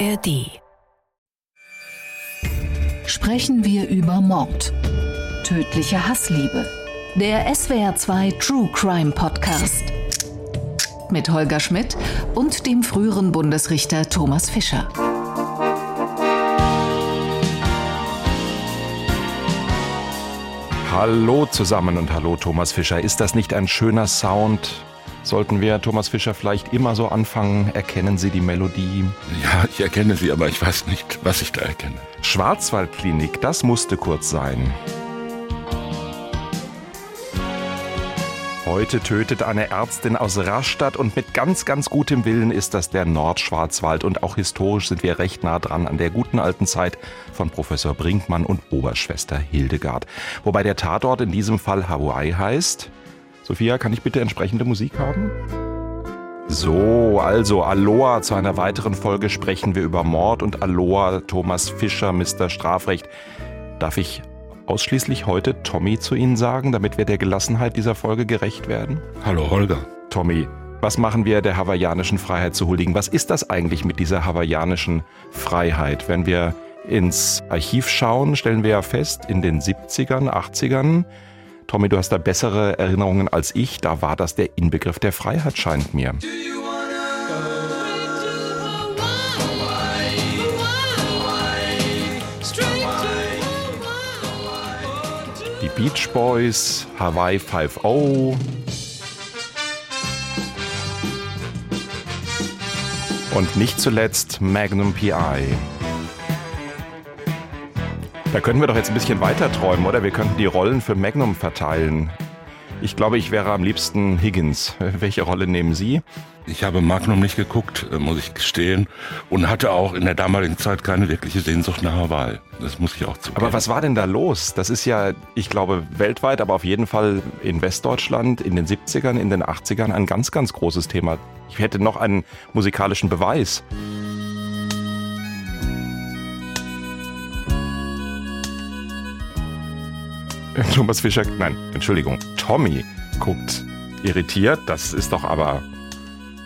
ARD. Sprechen wir über Mord. Tödliche Hassliebe. Der SWR2 True Crime Podcast. Mit Holger Schmidt und dem früheren Bundesrichter Thomas Fischer. Hallo zusammen und hallo Thomas Fischer. Ist das nicht ein schöner Sound? Sollten wir, Thomas Fischer, vielleicht immer so anfangen? Erkennen Sie die Melodie? Ja, ich erkenne sie, aber ich weiß nicht, was ich da erkenne. Schwarzwaldklinik, das musste kurz sein. Heute tötet eine Ärztin aus Rastatt und mit ganz, ganz gutem Willen ist das der Nordschwarzwald. Und auch historisch sind wir recht nah dran an der guten alten Zeit von Professor Brinkmann und Oberschwester Hildegard. Wobei der Tatort in diesem Fall Hawaii heißt. Sophia, kann ich bitte entsprechende Musik haben? So, also Aloha, zu einer weiteren Folge sprechen wir über Mord und Aloha, Thomas Fischer, Mr. Strafrecht. Darf ich ausschließlich heute Tommy zu Ihnen sagen, damit wir der Gelassenheit dieser Folge gerecht werden? Hallo Holger. Tommy, was machen wir der hawaiianischen Freiheit zu huldigen? Was ist das eigentlich mit dieser hawaiianischen Freiheit? Wenn wir ins Archiv schauen, stellen wir ja fest, in den 70ern, 80ern, Tommy, du hast da bessere Erinnerungen als ich, da war das der Inbegriff der Freiheit, scheint mir. Die Beach Boys, Hawaii 5-0. Und nicht zuletzt Magnum PI. Da könnten wir doch jetzt ein bisschen weiter träumen, oder? Wir könnten die Rollen für Magnum verteilen. Ich glaube, ich wäre am liebsten Higgins. Welche Rolle nehmen Sie? Ich habe Magnum nicht geguckt, muss ich gestehen, und hatte auch in der damaligen Zeit keine wirkliche Sehnsucht nach Hawaii. Das muss ich auch zugeben. Aber was war denn da los? Das ist ja, ich glaube, weltweit, aber auf jeden Fall in Westdeutschland, in den 70ern, in den 80ern ein ganz, ganz großes Thema. Ich hätte noch einen musikalischen Beweis. Thomas Fischer, nein, Entschuldigung, Tommy guckt irritiert. Das ist doch aber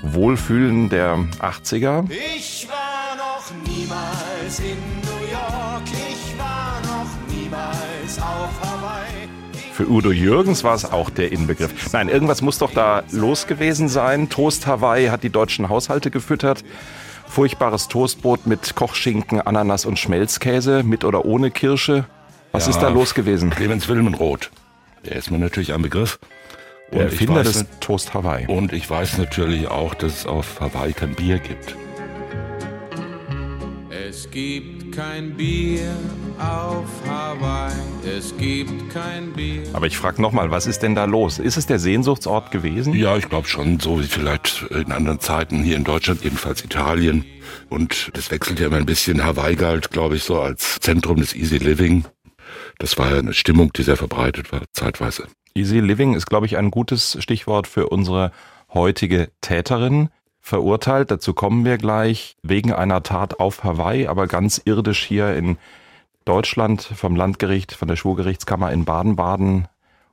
Wohlfühlen der 80er. Ich war noch niemals in New York, ich war noch niemals auf Hawaii. Für Udo Jürgens war es auch der Inbegriff. Nein, irgendwas muss doch da los gewesen sein. Toast Hawaii hat die deutschen Haushalte gefüttert. Furchtbares Toastbrot mit Kochschinken, Ananas und Schmelzkäse, mit oder ohne Kirsche. Was ist da los gewesen? Clemens Wilmenroth, der ist mir natürlich ein Begriff. Der Erfinder des Toast Hawaii. Und ich weiß natürlich auch, dass es auf Hawaii kein Bier gibt. Es gibt kein Bier auf Hawaii, es gibt kein Bier. Aber ich frage nochmal, was ist denn da los? Ist es der Sehnsuchtsort gewesen? Ja, ich glaube schon, so wie vielleicht in anderen Zeiten hier in Deutschland, jedenfalls Italien. Und das wechselt ja immer ein bisschen. Hawaii galt, glaube ich, so als Zentrum des Easy Living. Das war ja eine Stimmung, die sehr verbreitet war, zeitweise. Easy Living ist, glaube ich, ein gutes Stichwort für unsere heutige Täterin. Verurteilt, dazu kommen wir gleich, wegen einer Tat auf Hawaii, aber ganz irdisch hier in Deutschland vom Landgericht, von der Schwurgerichtskammer in Baden-Baden.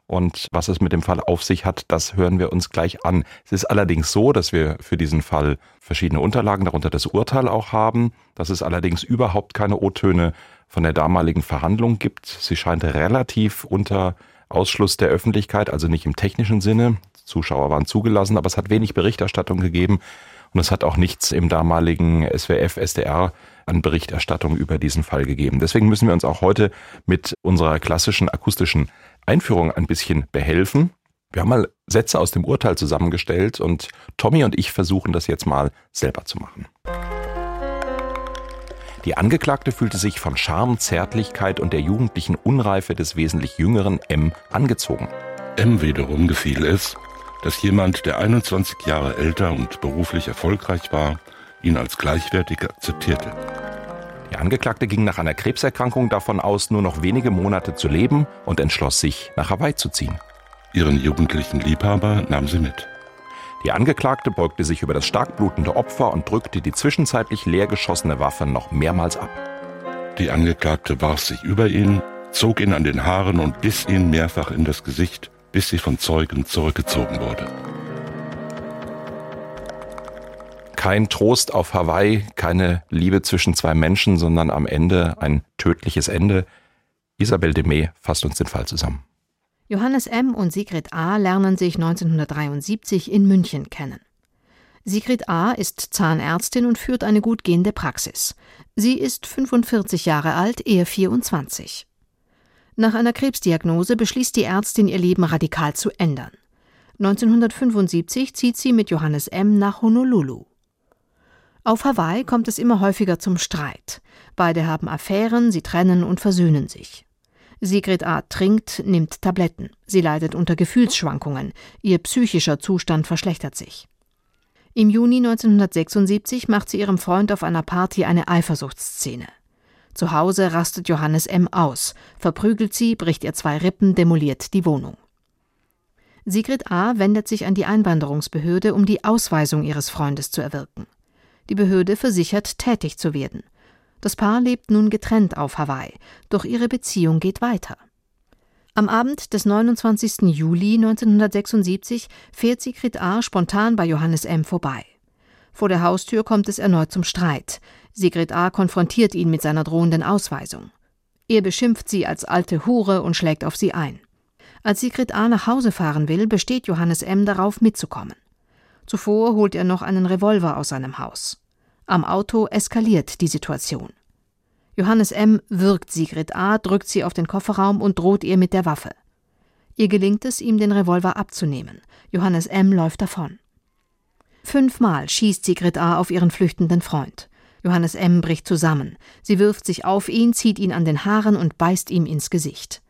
Und was es mit dem Fall auf sich hat, das hören wir uns gleich an. Es ist allerdings so, dass wir für diesen Fall verschiedene Unterlagen, darunter das Urteil auch haben, dass es allerdings überhaupt keine O-Töne von der damaligen Verhandlung gibt. Sie scheint relativ unter Ausschluss der Öffentlichkeit, also nicht im technischen Sinne. Zuschauer waren zugelassen, aber es hat wenig Berichterstattung gegeben und es hat auch nichts im damaligen SWF, SDR an Berichterstattung über diesen Fall gegeben. Deswegen müssen wir uns auch heute mit unserer klassischen akustischen Einführung ein bisschen behelfen. Wir haben mal Sätze aus dem Urteil zusammengestellt und Tommy und ich versuchen das jetzt mal selber zu machen. Die Angeklagte fühlte sich von Charme, Zärtlichkeit und der jugendlichen Unreife des wesentlich jüngeren M. angezogen. M. wiederum gefiel es, dass jemand, der 21 Jahre älter und beruflich erfolgreich war, ihn als gleichwertig akzeptierte. Die Angeklagte ging nach einer Krebserkrankung davon aus, nur noch wenige Monate zu leben und entschloss sich, nach Hawaii zu ziehen. Ihren jugendlichen Liebhaber nahm sie mit. Die Angeklagte beugte sich über das stark blutende Opfer und drückte die zwischenzeitlich leer geschossene Waffe noch mehrmals ab. Die Angeklagte warf sich über ihn, zog ihn an den Haaren und biss ihn mehrfach in das Gesicht, bis sie von Zeugen zurückgezogen wurde. kein Trost auf Hawaii, keine Liebe zwischen zwei Menschen, sondern am Ende ein tödliches Ende. Isabel Demey fasst uns den Fall zusammen. Johannes M. und Sigrid A. lernen sich 1973 in München kennen. Sigrid A. ist Zahnärztin und führt eine gut gehende Praxis. Sie ist 45 Jahre alt, er 24. Nach einer Krebsdiagnose beschließt die Ärztin, ihr Leben radikal zu ändern. 1975 zieht sie mit Johannes M. nach Honolulu. Auf Hawaii kommt es immer häufiger zum Streit. Beide haben Affären, sie trennen und versöhnen sich. Sigrid A. trinkt, nimmt Tabletten. Sie leidet unter Gefühlsschwankungen. Ihr psychischer Zustand verschlechtert sich. Im Juni 1976 macht sie ihrem Freund auf einer Party eine Eifersuchtsszene. Zu Hause rastet Johannes M. aus, verprügelt sie, bricht ihr 2 Rippen, demoliert die Wohnung. Sigrid A. wendet sich an die Einwanderungsbehörde, um die Ausweisung ihres Freundes zu erwirken. Die Behörde versichert, tätig zu werden. Das Paar lebt nun getrennt auf Hawaii, doch ihre Beziehung geht weiter. Am Abend des 29. Juli 1976 fährt Sigrid A. spontan bei Johannes M. vorbei. Vor der Haustür kommt es erneut zum Streit. Sigrid A. konfrontiert ihn mit seiner drohenden Ausweisung. Er beschimpft sie als alte Hure und schlägt auf sie ein. Als Sigrid A. nach Hause fahren will, besteht Johannes M. darauf, mitzukommen. Zuvor holt er noch einen Revolver aus seinem Haus. Am Auto eskaliert die Situation. Johannes M. wirkt Sigrid A., drückt sie auf den Kofferraum und droht ihr mit der Waffe. Ihr gelingt es, ihm den Revolver abzunehmen. Johannes M. läuft davon. 5-mal schießt Sigrid A. auf ihren flüchtenden Freund. Johannes M. bricht zusammen. Sie wirft sich auf ihn, zieht ihn an den Haaren und beißt ihm ins Gesicht.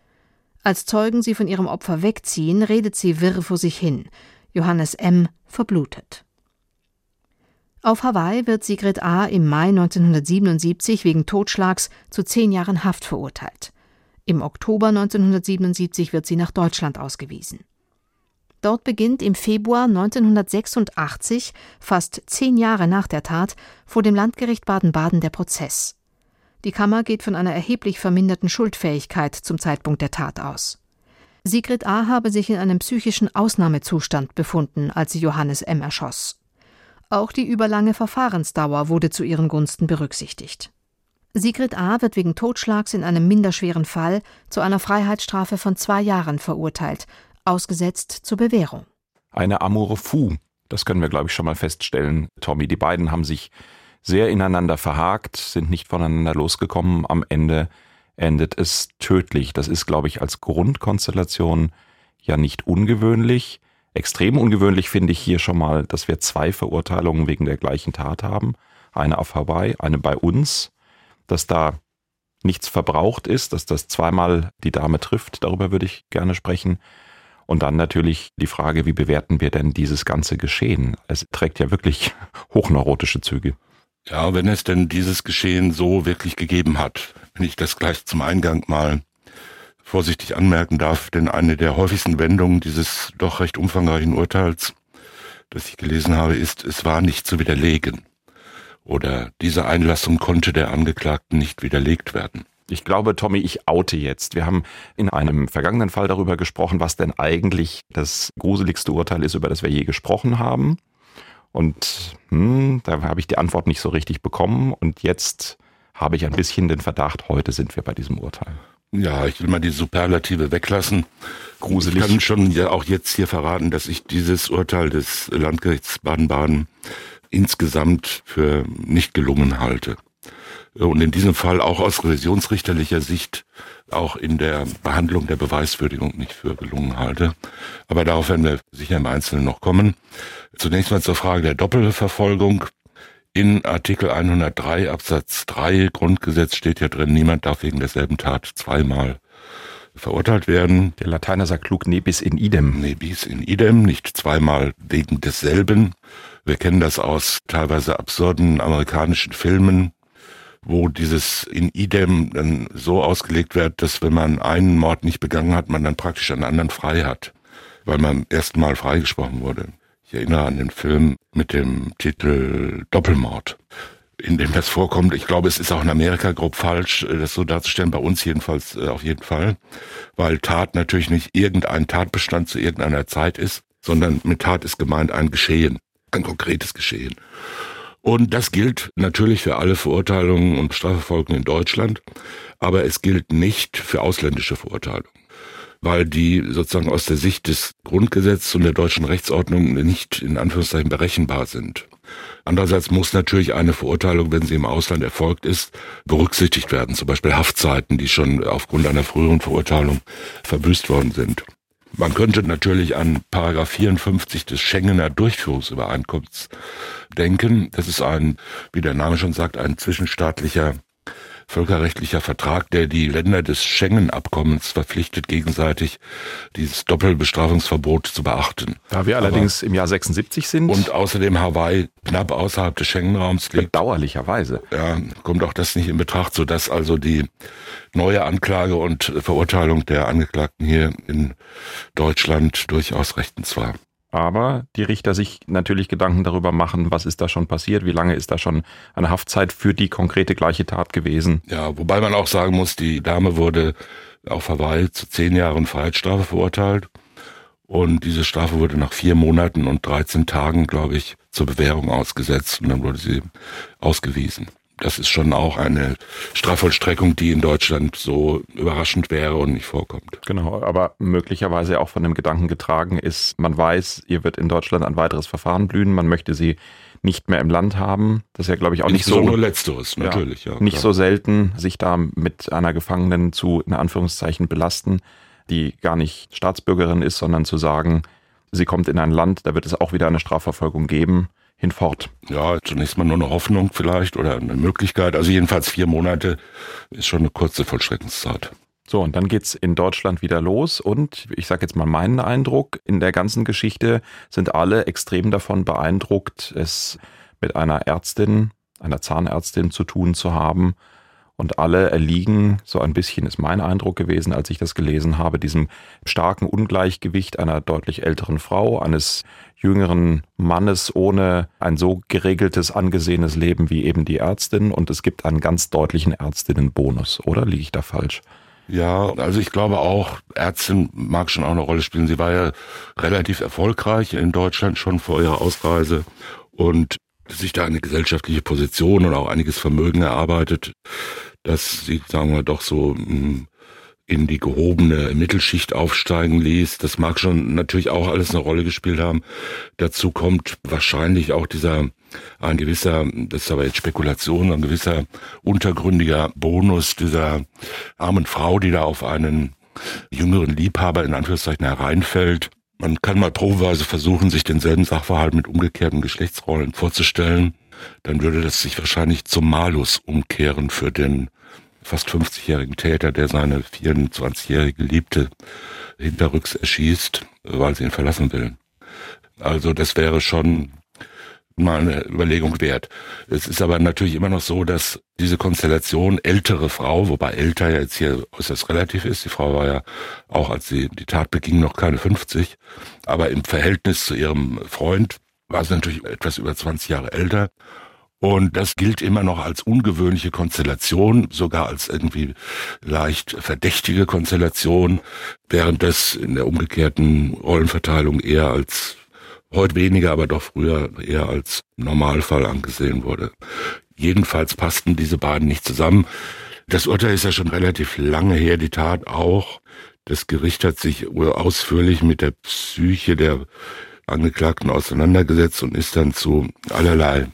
Als Zeugen sie von ihrem Opfer wegziehen, redet sie wirr vor sich hin. Johannes M. verblutet. Auf Hawaii wird Sigrid A. im Mai 1977 wegen Totschlags zu 10 Jahren Haft verurteilt. Im Oktober 1977 wird sie nach Deutschland ausgewiesen. Dort beginnt im Februar 1986, fast 10 Jahre nach der Tat, vor dem Landgericht Baden-Baden der Prozess. Die Kammer geht von einer erheblich verminderten Schuldfähigkeit zum Zeitpunkt der Tat aus. Sigrid A. habe sich in einem psychischen Ausnahmezustand befunden, als sie Johannes M. erschoss. Auch die überlange Verfahrensdauer wurde zu ihren Gunsten berücksichtigt. Sigrid A. wird wegen Totschlags in einem minderschweren Fall zu einer Freiheitsstrafe von 2 Jahren verurteilt, ausgesetzt zur Bewährung. Eine Amore Fu, das können wir, glaube ich, schon mal feststellen, Tommy. Die beiden haben sich sehr ineinander verhakt, sind nicht voneinander losgekommen. Am Ende endet es tödlich. Das ist, glaube ich, als Grundkonstellation ja nicht ungewöhnlich. Extrem ungewöhnlich finde ich hier schon mal, dass wir 2 Verurteilungen wegen der gleichen Tat haben. Eine auf Hawaii, eine bei uns. Dass da nichts verbraucht ist, dass das 2-mal die Dame trifft, darüber würde ich gerne sprechen. Und dann natürlich die Frage, wie bewerten wir denn dieses ganze Geschehen? Es trägt ja wirklich hochneurotische Züge. Ja, wenn es denn dieses Geschehen so wirklich gegeben hat, wenn ich das gleich zum Eingang mal vorsichtig anmerken darf, denn eine der häufigsten Wendungen dieses doch recht umfangreichen Urteils, das ich gelesen habe, ist, es war nicht zu widerlegen. Oder diese Einlassung konnte der Angeklagten nicht widerlegt werden. Ich glaube, Tommy, ich oute jetzt. Wir haben in einem vergangenen Fall darüber gesprochen, was denn eigentlich das gruseligste Urteil ist, über das wir je gesprochen haben. Und da habe ich die Antwort nicht so richtig bekommen. Und jetzt habe ich ein bisschen den Verdacht, heute sind wir bei diesem Urteil. Ja, ich will mal die Superlative weglassen. Gruselig. Ich kann schon ja auch jetzt hier verraten, dass ich dieses Urteil des Landgerichts Baden-Baden insgesamt für nicht gelungen halte. Und in diesem Fall auch aus revisionsrichterlicher Sicht auch in der Behandlung der Beweiswürdigung nicht für gelungen halte. Aber darauf werden wir sicher im Einzelnen noch kommen. Zunächst mal zur Frage der Doppelverfolgung. In Artikel 103 Absatz 3 Grundgesetz steht ja drin, niemand darf wegen derselben Tat 2-mal verurteilt werden. Der Lateiner sagt klug, ne bis in idem. Ne bis in idem, nicht 2-mal wegen desselben. Wir kennen das aus teilweise absurden amerikanischen Filmen, wo dieses in idem dann so ausgelegt wird, dass wenn man einen Mord nicht begangen hat, man dann praktisch einen anderen frei hat, weil man erst mal freigesprochen wurde. Ich erinnere an den Film mit dem Titel Doppelmord, in dem das vorkommt. Ich glaube, es ist auch in Amerika grob falsch, das so darzustellen, bei uns jedenfalls auf jeden Fall, weil Tat natürlich nicht irgendein Tatbestand zu irgendeiner Zeit ist, sondern mit Tat ist gemeint ein Geschehen, ein konkretes Geschehen. Und das gilt natürlich für alle Verurteilungen und Strafverfolgungen in Deutschland, aber es gilt nicht für ausländische Verurteilungen, weil die sozusagen aus der Sicht des Grundgesetzes und der deutschen Rechtsordnung nicht in Anführungszeichen berechenbar sind. Andererseits muss natürlich eine Verurteilung, wenn sie im Ausland erfolgt ist, berücksichtigt werden, zum Beispiel Haftzeiten, die schon aufgrund einer früheren Verurteilung verbüßt worden sind. Man könnte natürlich an Paragraph 54 des Schengener Durchführungsübereinkommens denken. Das ist ein, wie der Name schon sagt, ein zwischenstaatlicher völkerrechtlicher Vertrag, der die Länder des Schengen-Abkommens verpflichtet, gegenseitig dieses Doppelbestrafungsverbot zu beachten. Da wir allerdings im Jahr 76 sind. Und außerdem Hawaii knapp außerhalb des Schengen-Raums liegt. Bedauerlicherweise. Ja, kommt auch das nicht in Betracht, sodass also die neue Anklage und Verurteilung der Angeklagten hier in Deutschland durchaus rechtens war. Aber die Richter sich natürlich Gedanken darüber machen, was ist da schon passiert, wie lange ist da schon eine Haftzeit für die konkrete gleiche Tat gewesen. Ja, wobei man auch sagen muss, die Dame wurde auf Hawaii zu 10 Jahren Freiheitsstrafe verurteilt. Und diese Strafe wurde nach 4 Monaten und 13 Tagen, glaube ich, zur Bewährung ausgesetzt. Und dann wurde sie ausgewiesen. Das ist schon auch eine Strafvollstreckung, die in Deutschland so überraschend wäre und nicht vorkommt. Genau, aber möglicherweise auch von dem Gedanken getragen ist, man weiß, ihr wird in Deutschland ein weiteres Verfahren blühen, man möchte sie nicht mehr im Land haben. Das ist ja, glaube ich, auch nicht so... Nur Letzteres, natürlich. Ja, nicht so selten, sich da mit einer Gefangenen zu, in Anführungszeichen, belasten, die gar nicht Staatsbürgerin ist, sondern zu sagen, sie kommt in ein Land, da wird es auch wieder eine Strafverfolgung geben. Hinfort. Ja, zunächst mal nur eine Hoffnung vielleicht oder eine Möglichkeit. Also jedenfalls 4 Monate ist schon eine kurze Vollstreckungszeit. So, und dann geht's in Deutschland wieder los und ich sage jetzt mal meinen Eindruck, in der ganzen Geschichte sind alle extrem davon beeindruckt, es mit einer Ärztin, einer Zahnärztin zu tun zu haben und alle erliegen, so ein bisschen ist mein Eindruck gewesen, als ich das gelesen habe, diesem starken Ungleichgewicht einer deutlich älteren Frau, eines jüngeren Mannes ohne ein so geregeltes, angesehenes Leben wie eben die Ärztin. Und es gibt einen ganz deutlichen Ärztinnenbonus, oder? Liege ich da falsch? Ja, also ich glaube auch, Ärztin mag schon auch eine Rolle spielen. Sie war ja relativ erfolgreich in Deutschland schon vor ihrer Ausreise und sich da eine gesellschaftliche Position und auch einiges Vermögen erarbeitet, das sie, sagen wir, doch so in die gehobene Mittelschicht aufsteigen ließ. Das mag schon natürlich auch alles eine Rolle gespielt haben. Dazu kommt wahrscheinlich auch das ist aber jetzt Spekulation, ein gewisser untergründiger Bonus dieser armen Frau, die da auf einen jüngeren Liebhaber in Anführungszeichen hereinfällt. Man kann mal probeweise versuchen, sich denselben Sachverhalt mit umgekehrten Geschlechtsrollen vorzustellen. Dann würde das sich wahrscheinlich zum Malus umkehren für den fast 50-jährigen Täter, der seine 24-jährige Geliebte hinterrücks erschießt, weil sie ihn verlassen will. Also das wäre schon mal eine Überlegung wert. Es ist aber natürlich immer noch so, dass diese Konstellation ältere Frau, wobei älter ja jetzt hier äußerst relativ ist, die Frau war ja auch, als sie die Tat beging, noch keine 50, aber im Verhältnis zu ihrem Freund war sie natürlich etwas über 20 Jahre älter und das gilt immer noch als ungewöhnliche Konstellation, sogar als irgendwie leicht verdächtige Konstellation, während das in der umgekehrten Rollenverteilung eher als heute weniger, aber doch früher eher als Normalfall angesehen wurde. Jedenfalls passten diese beiden nicht zusammen. Das Urteil ist ja schon relativ lange her, die Tat auch. Das Gericht hat sich ausführlich mit der Psyche der Angeklagten auseinandergesetzt und ist dann zu allerlei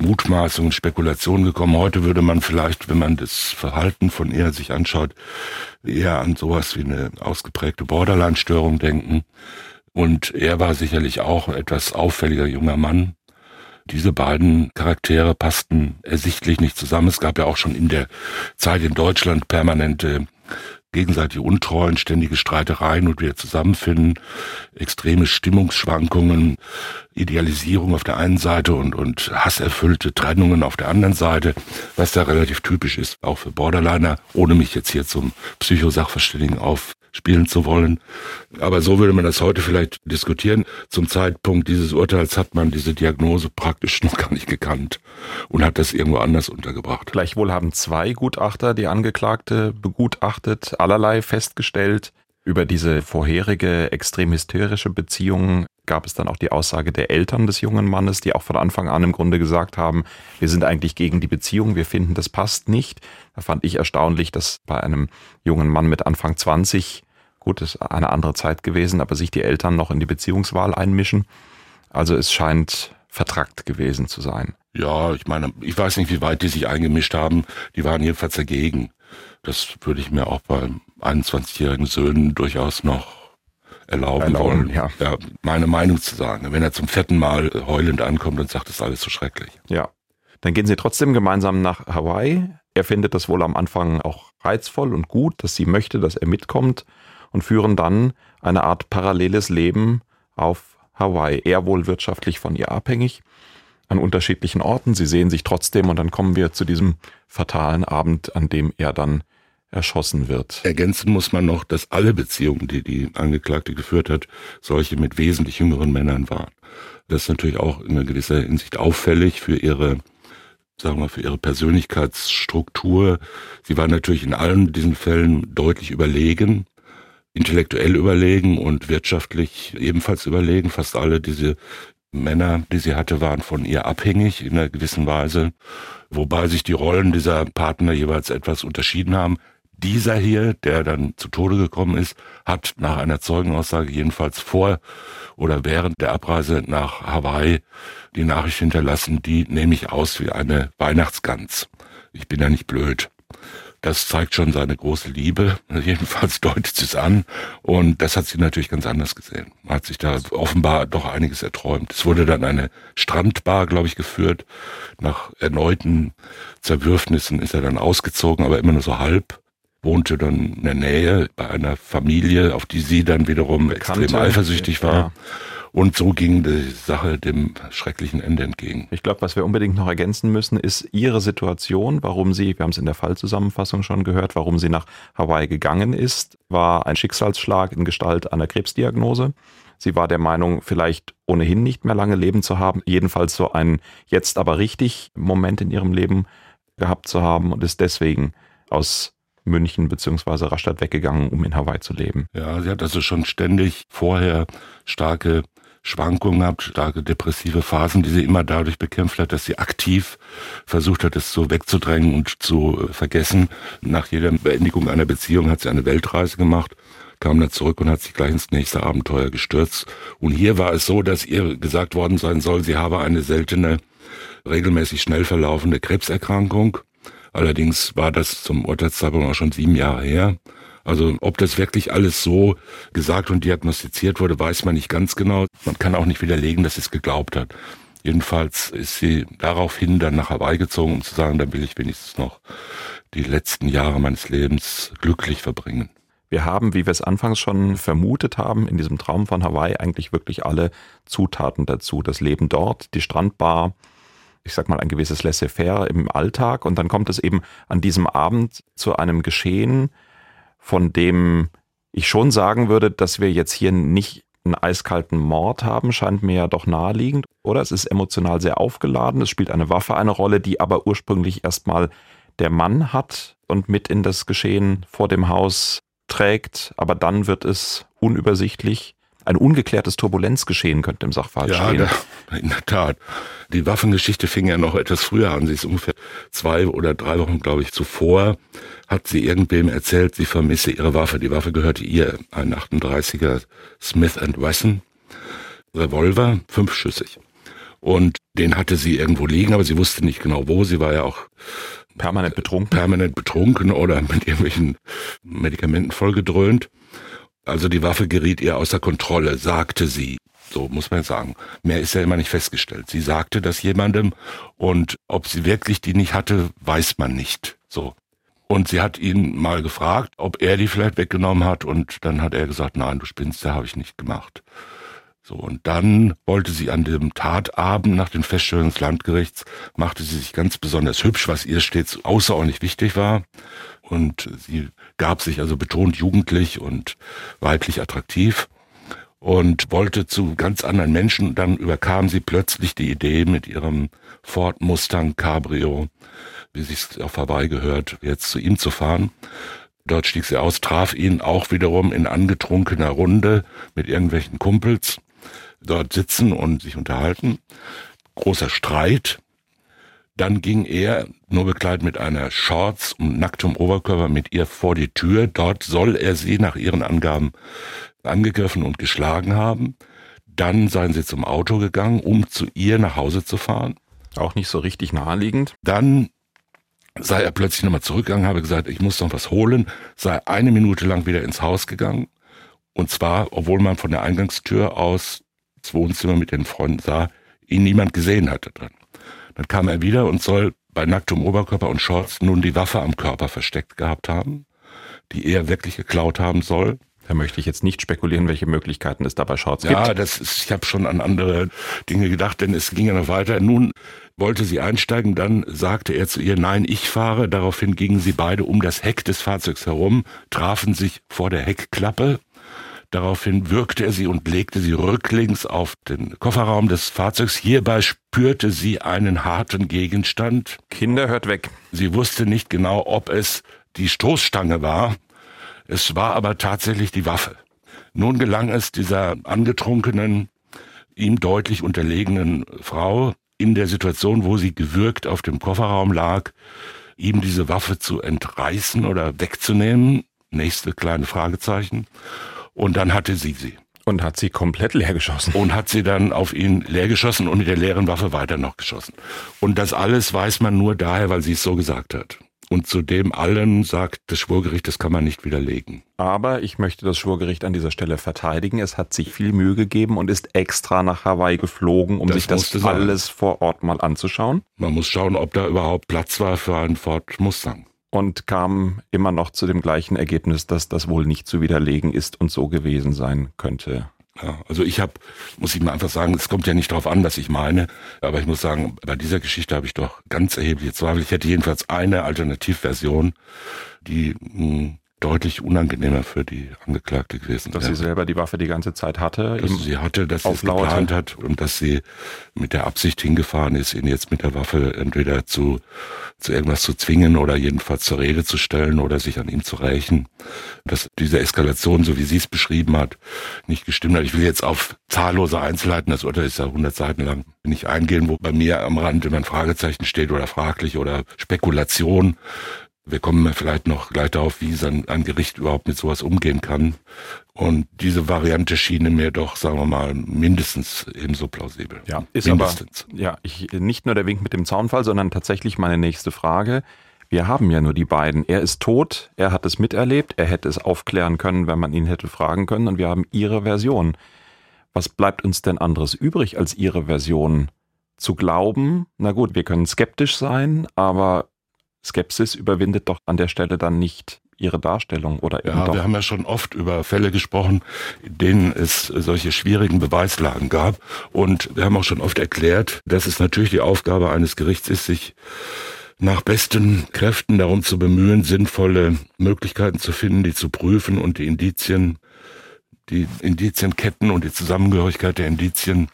Mutmaßungen, Spekulationen gekommen. Heute würde man vielleicht, wenn man das Verhalten von ihr sich anschaut, eher an sowas wie eine ausgeprägte Borderline-Störung denken. Und er war sicherlich auch ein etwas auffälliger junger Mann. Diese beiden Charaktere passten ersichtlich nicht zusammen. Es gab ja auch schon in der Zeit in Deutschland permanente gegenseitige Untreuen, ständige Streitereien und wieder Zusammenfinden, extreme Stimmungsschwankungen, Idealisierung auf der einen Seite und hasserfüllte Trennungen auf der anderen Seite, was da relativ typisch ist, auch für Borderliner, ohne mich jetzt hier zum Psychosachverständigen aufspielen zu wollen. Aber so würde man das heute vielleicht diskutieren. Zum Zeitpunkt dieses Urteils hat man diese Diagnose praktisch noch gar nicht gekannt und hat das irgendwo anders untergebracht. Gleichwohl haben 2 Gutachter die Angeklagte begutachtet, allerlei festgestellt über diese vorherige extrem hysterische Beziehung. gab es dann auch die Aussage der Eltern des jungen Mannes, die auch von Anfang an im Grunde gesagt haben, wir sind eigentlich gegen die Beziehung, wir finden, das passt nicht. Da fand ich erstaunlich, dass bei einem jungen Mann mit Anfang 20, gut, ist eine andere Zeit gewesen, aber sich die Eltern noch in die Beziehungswahl einmischen. Also es scheint vertrackt gewesen zu sein. Ja, ich meine, ich weiß nicht, wie weit die sich eingemischt haben. Die waren jedenfalls dagegen. Das würde ich mir auch bei 21-jährigen Söhnen durchaus noch erlauben wollen, ja, meine Meinung zu sagen. Wenn er zum vierten Mal heulend ankommt und sagt, das ist alles so schrecklich. Ja, dann gehen sie trotzdem gemeinsam nach Hawaii. Er findet das wohl am Anfang auch reizvoll und gut, dass sie möchte, dass er mitkommt, und führen dann eine Art paralleles Leben auf Hawaii. Er wohl wirtschaftlich von ihr abhängig, an unterschiedlichen Orten. Sie sehen sich trotzdem und dann kommen wir zu diesem fatalen Abend, an dem er dann erschossen wird. Ergänzen muss man noch, dass alle Beziehungen, die die Angeklagte geführt hat, solche mit wesentlich jüngeren Männern waren. Das ist natürlich auch in einer gewisser Hinsicht auffällig für ihre, sagen wir mal, für ihre Persönlichkeitsstruktur. Sie war natürlich in allen diesen Fällen deutlich überlegen, intellektuell überlegen und wirtschaftlich ebenfalls überlegen. Fast alle diese Männer, die sie hatte, waren von ihr abhängig in einer gewissen Weise, wobei sich die Rollen dieser Partner jeweils etwas unterschieden haben. Dieser hier, der dann zu Tode gekommen ist, hat nach einer Zeugenaussage jedenfalls vor oder während der Abreise nach Hawaii die Nachricht hinterlassen, die nehme ich aus wie eine Weihnachtsgans. Ich bin ja nicht blöd. Das zeigt schon seine große Liebe, jedenfalls deutet sie es an, und das hat sie natürlich ganz anders gesehen. Hat sich da offenbar doch einiges erträumt. Es wurde dann eine Strandbar, glaube ich, geführt. Nach erneuten Zerwürfnissen ist er dann ausgezogen, aber immer nur so halb. Wohnte dann in der Nähe bei einer Familie, auf die sie dann wiederum extrem eifersüchtig war. Ja. Und so ging die Sache dem schrecklichen Ende entgegen. Ich glaube, was wir unbedingt noch ergänzen müssen, ist ihre Situation, warum sie, wir haben es in der Fallzusammenfassung schon gehört, warum sie nach Hawaii gegangen ist, war ein Schicksalsschlag in Gestalt einer Krebsdiagnose. Sie war der Meinung, vielleicht ohnehin nicht mehr lange leben zu haben, jedenfalls so einen jetzt aber richtig Moment in ihrem Leben gehabt zu haben, und ist deswegen aus München bzw. Rastatt weggegangen, um in Hawaii zu leben. Ja, sie hat also schon ständig vorher starke Schwankungen gehabt, starke depressive Phasen, die sie immer dadurch bekämpft hat, dass sie aktiv versucht hat, es so wegzudrängen und zu vergessen. Nach jeder Beendigung einer Beziehung hat sie eine Weltreise gemacht, kam dann zurück und hat sich gleich ins nächste Abenteuer gestürzt. Und hier war es so, dass ihr gesagt worden sein soll, sie habe eine seltene, regelmäßig schnell verlaufende Krebserkrankung. Allerdings war das zum Urteilszeitpunkt auch schon 7 Jahre her. Also ob das wirklich alles so gesagt und diagnostiziert wurde, weiß man nicht ganz genau. Man kann auch nicht widerlegen, dass sie es geglaubt hat. Jedenfalls ist sie daraufhin dann nach Hawaii gezogen, um zu sagen, dann will ich wenigstens noch die letzten Jahre meines Lebens glücklich verbringen. Wir haben, wie wir es anfangs schon vermutet haben, in diesem Traum von Hawaii eigentlich wirklich alle Zutaten dazu. Das Leben dort, die Strandbar, ich sag mal ein gewisses Laissez-faire im Alltag, und dann kommt es eben an diesem Abend zu einem Geschehen, von dem ich schon sagen würde, dass wir jetzt hier nicht einen eiskalten Mord haben, scheint mir ja doch naheliegend, oder? Es ist emotional sehr aufgeladen, es spielt eine Waffe eine Rolle, die aber ursprünglich erstmal der Mann hat und mit in das Geschehen vor dem Haus trägt, aber dann wird es unübersichtlich. Ein ungeklärtes Turbulenzgeschehen könnte im Sachverhalt stehen. Ja, in der Tat. Die Waffengeschichte fing ja noch etwas früher an. Sie ist ungefähr 2 oder 3 Wochen, glaube ich, zuvor, hat sie irgendwem erzählt, sie vermisse ihre Waffe. Die Waffe gehörte ihr, ein 38er Smith & Wesson Revolver, 5-schüssig. Und den hatte sie irgendwo liegen, aber sie wusste nicht genau wo. Sie war ja auch permanent betrunken oder mit irgendwelchen Medikamenten vollgedröhnt. Also die Waffe geriet ihr außer Kontrolle, sagte sie. So muss man sagen. Mehr ist ja immer nicht festgestellt. Sie sagte das jemandem, und ob sie wirklich die nicht hatte, weiß man nicht. So. Und sie hat ihn mal gefragt, ob er die vielleicht weggenommen hat, und dann hat er gesagt, nein, du spinnst, da habe ich nicht gemacht. So, und dann wollte sie an dem Tatabend nach den Feststellungen des Landgerichts, machte sie sich ganz besonders hübsch, was ihr stets außerordentlich wichtig war. Und sie gab sich also betont jugendlich und weiblich attraktiv und wollte zu ganz anderen Menschen. Und dann überkam sie plötzlich die Idee, mit ihrem Ford Mustang Cabrio, wie sich's auf Hawaii gehört, jetzt zu ihm zu fahren. Dort stieg sie aus, traf ihn auch wiederum in angetrunkener Runde mit irgendwelchen Kumpels. dort sitzen und sich unterhalten. Großer Streit. Dann ging er nur bekleidet mit einer Shorts und nacktem Oberkörper mit ihr vor die Tür. Dort soll er sie nach ihren Angaben angegriffen und geschlagen haben. Dann seien sie zum Auto gegangen, um zu ihr nach Hause zu fahren. Auch nicht so richtig naheliegend. Dann sei er plötzlich nochmal zurückgegangen, habe gesagt, ich muss noch was holen, sei eine Minute lang wieder ins Haus gegangen. Und zwar, obwohl man von der Eingangstür aus das Wohnzimmer mit den Freunden sah, ihn niemand gesehen hatte drin. Dann kam er wieder und soll bei nacktem Oberkörper und Shorts nun die Waffe am Körper versteckt gehabt haben, die er wirklich geklaut haben soll. Da möchte ich jetzt nicht spekulieren, welche Möglichkeiten es dabei Shorts gibt. Ja, ich habe schon an andere Dinge gedacht, denn es ging ja noch weiter. Nun wollte sie einsteigen, dann sagte er zu ihr, nein, ich fahre. Daraufhin gingen sie beide um das Heck des Fahrzeugs herum, trafen sich vor der Heckklappe. Daraufhin würgte er sie und legte sie rücklings auf den Kofferraum des Fahrzeugs. Hierbei spürte sie einen harten Gegenstand. Kinder, hört weg. Sie wusste nicht genau, ob es die Stoßstange war. Es war aber tatsächlich die Waffe. Nun gelang es dieser angetrunkenen, ihm deutlich unterlegenen Frau in der Situation, wo sie gewürgt auf dem Kofferraum lag, ihm diese Waffe zu entreißen oder wegzunehmen. Nächste kleine Fragezeichen. Und dann hatte sie. Und hat sie komplett leer geschossen. Und hat sie dann auf ihn leer geschossen und mit der leeren Waffe weiter noch geschossen. Und das alles weiß man nur daher, weil sie es so gesagt hat. Und zu dem allen sagt das Schwurgericht, das kann man nicht widerlegen. Aber ich möchte das Schwurgericht an dieser Stelle verteidigen. Es hat sich viel Mühe gegeben und ist extra nach Hawaii geflogen, um sich das alles vor Ort mal anzuschauen. Man muss schauen, ob da überhaupt Platz war für einen Ford Mustang. Und kam immer noch zu dem gleichen Ergebnis, dass das wohl nicht zu widerlegen ist und so gewesen sein könnte. Ja, also muss ich mal einfach sagen, es kommt ja nicht drauf an, was ich meine, aber ich muss sagen, bei dieser Geschichte habe ich doch ganz erhebliche Zweifel. Ich hätte jedenfalls eine Alternativversion, die deutlich unangenehmer für die Angeklagte gewesen. Dass sie selber die Waffe die ganze Zeit hatte? Dass sie hatte, dass sie es geplant hat und dass sie mit der Absicht hingefahren ist, ihn jetzt mit der Waffe entweder zu irgendwas zu zwingen oder jedenfalls zur Rede zu stellen oder sich an ihm zu rächen. Dass diese Eskalation, so wie sie es beschrieben hat, nicht gestimmt hat. Ich will jetzt auf zahllose Einzelheiten, das Urteil ist ja 100 Seiten lang, nicht eingehen, wo bei mir am Rand immer ein Fragezeichen steht oder fraglich oder Spekulation. Wir kommen vielleicht noch gleich darauf, wie ein Gericht überhaupt mit sowas umgehen kann. Und diese Variante schien mir doch, sagen wir mal, mindestens ebenso plausibel. Ja, ist mindestens. Aber ja, nicht nur der Wink mit dem Zaunfall, sondern tatsächlich meine nächste Frage. Wir haben ja nur die beiden. Er ist tot, er hat es miterlebt, er hätte es aufklären können, wenn man ihn hätte fragen können. Und wir haben ihre Version. Was bleibt uns denn anderes übrig, als ihre Version zu glauben? Na gut, wir können skeptisch sein, aber Skepsis überwindet doch an der Stelle dann nicht ihre Darstellung oder eben doch. Wir haben ja schon oft über Fälle gesprochen, in denen es solche schwierigen Beweislagen gab. Und wir haben auch schon oft erklärt, dass es natürlich die Aufgabe eines Gerichts ist, sich nach besten Kräften darum zu bemühen, sinnvolle Möglichkeiten zu finden, die zu prüfen und die Indizienketten und die Zusammengehörigkeit der Indizien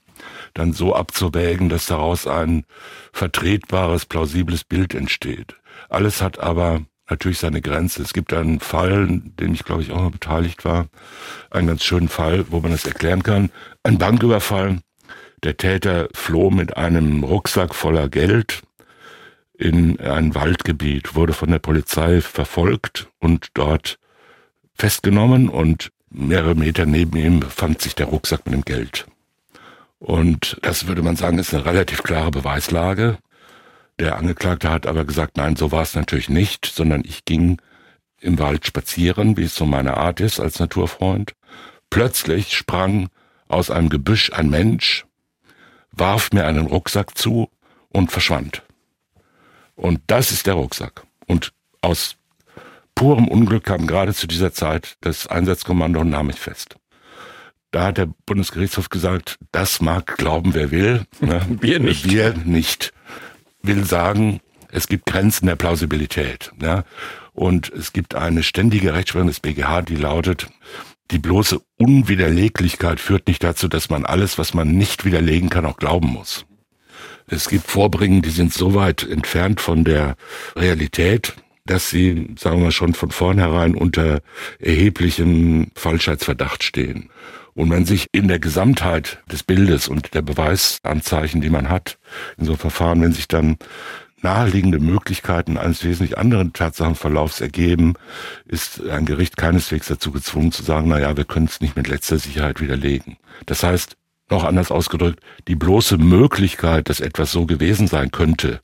dann so abzuwägen, dass daraus ein vertretbares, plausibles Bild entsteht. Alles hat aber natürlich seine Grenze. Es gibt einen Fall, in dem ich, glaube ich, auch noch beteiligt war, einen ganz schönen Fall, wo man das erklären kann. Ein Banküberfall. Der Täter floh mit einem Rucksack voller Geld in ein Waldgebiet, wurde von der Polizei verfolgt und dort festgenommen und mehrere Meter neben ihm befand sich der Rucksack mit dem Geld. Und das würde man sagen, ist eine relativ klare Beweislage. Der Angeklagte hat aber gesagt, nein, so war es natürlich nicht, sondern ich ging im Wald spazieren, wie es so meine Art ist als Naturfreund. Plötzlich sprang aus einem Gebüsch ein Mensch, warf mir einen Rucksack zu und verschwand. Und das ist der Rucksack. Und aus purem Unglück kam gerade zu dieser Zeit das Einsatzkommando und nahm mich fest. Da hat der Bundesgerichtshof gesagt, das mag glauben, wer will. Ne? Wir nicht. Wir nicht. Will sagen, es gibt Grenzen der Plausibilität. Ne? Und es gibt eine ständige Rechtsprechung des BGH, die lautet, die bloße Unwiderleglichkeit führt nicht dazu, dass man alles, was man nicht widerlegen kann, auch glauben muss. Es gibt Vorbringen, die sind so weit entfernt von der Realität, dass sie, sagen wir schon von vornherein unter erheblichem Falschheitsverdacht stehen. Und man sich in der Gesamtheit des Bildes und der Beweisanzeichen, die man hat, in so einem Verfahren, wenn sich dann naheliegende Möglichkeiten eines wesentlich anderen Tatsachenverlaufs ergeben, ist ein Gericht keineswegs dazu gezwungen zu sagen, naja, wir können es nicht mit letzter Sicherheit widerlegen. Das heißt, noch anders ausgedrückt, die bloße Möglichkeit, dass etwas so gewesen sein könnte,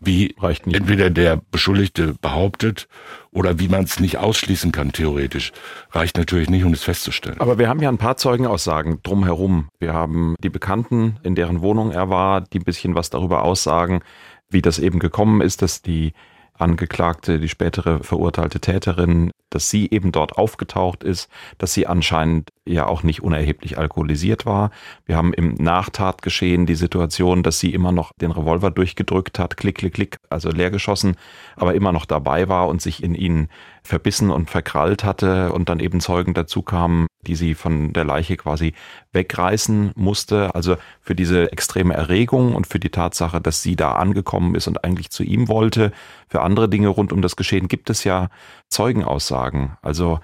wie entweder der Beschuldigte behauptet oder wie man es nicht ausschließen kann theoretisch, reicht natürlich nicht, um es festzustellen. Aber wir haben ja ein paar Zeugenaussagen drumherum. Wir haben die Bekannten, in deren Wohnung er war, die ein bisschen was darüber aussagen, wie das eben gekommen ist, dass die Angeklagte, die spätere verurteilte Täterin, dass sie eben dort aufgetaucht ist, dass sie anscheinend ja auch nicht unerheblich alkoholisiert war. Wir haben im Nachtatgeschehen die Situation, dass sie immer noch den Revolver durchgedrückt hat, klick, klick, klick, also leer geschossen, aber immer noch dabei war und sich in ihn verbissen und verkrallt hatte und dann eben Zeugen dazu kamen, die sie von der Leiche quasi wegreißen musste. Also für diese extreme Erregung und für die Tatsache, dass sie da angekommen ist und eigentlich zu ihm wollte. Für andere Dinge rund um das Geschehen gibt es ja Zeugenaussagen. Also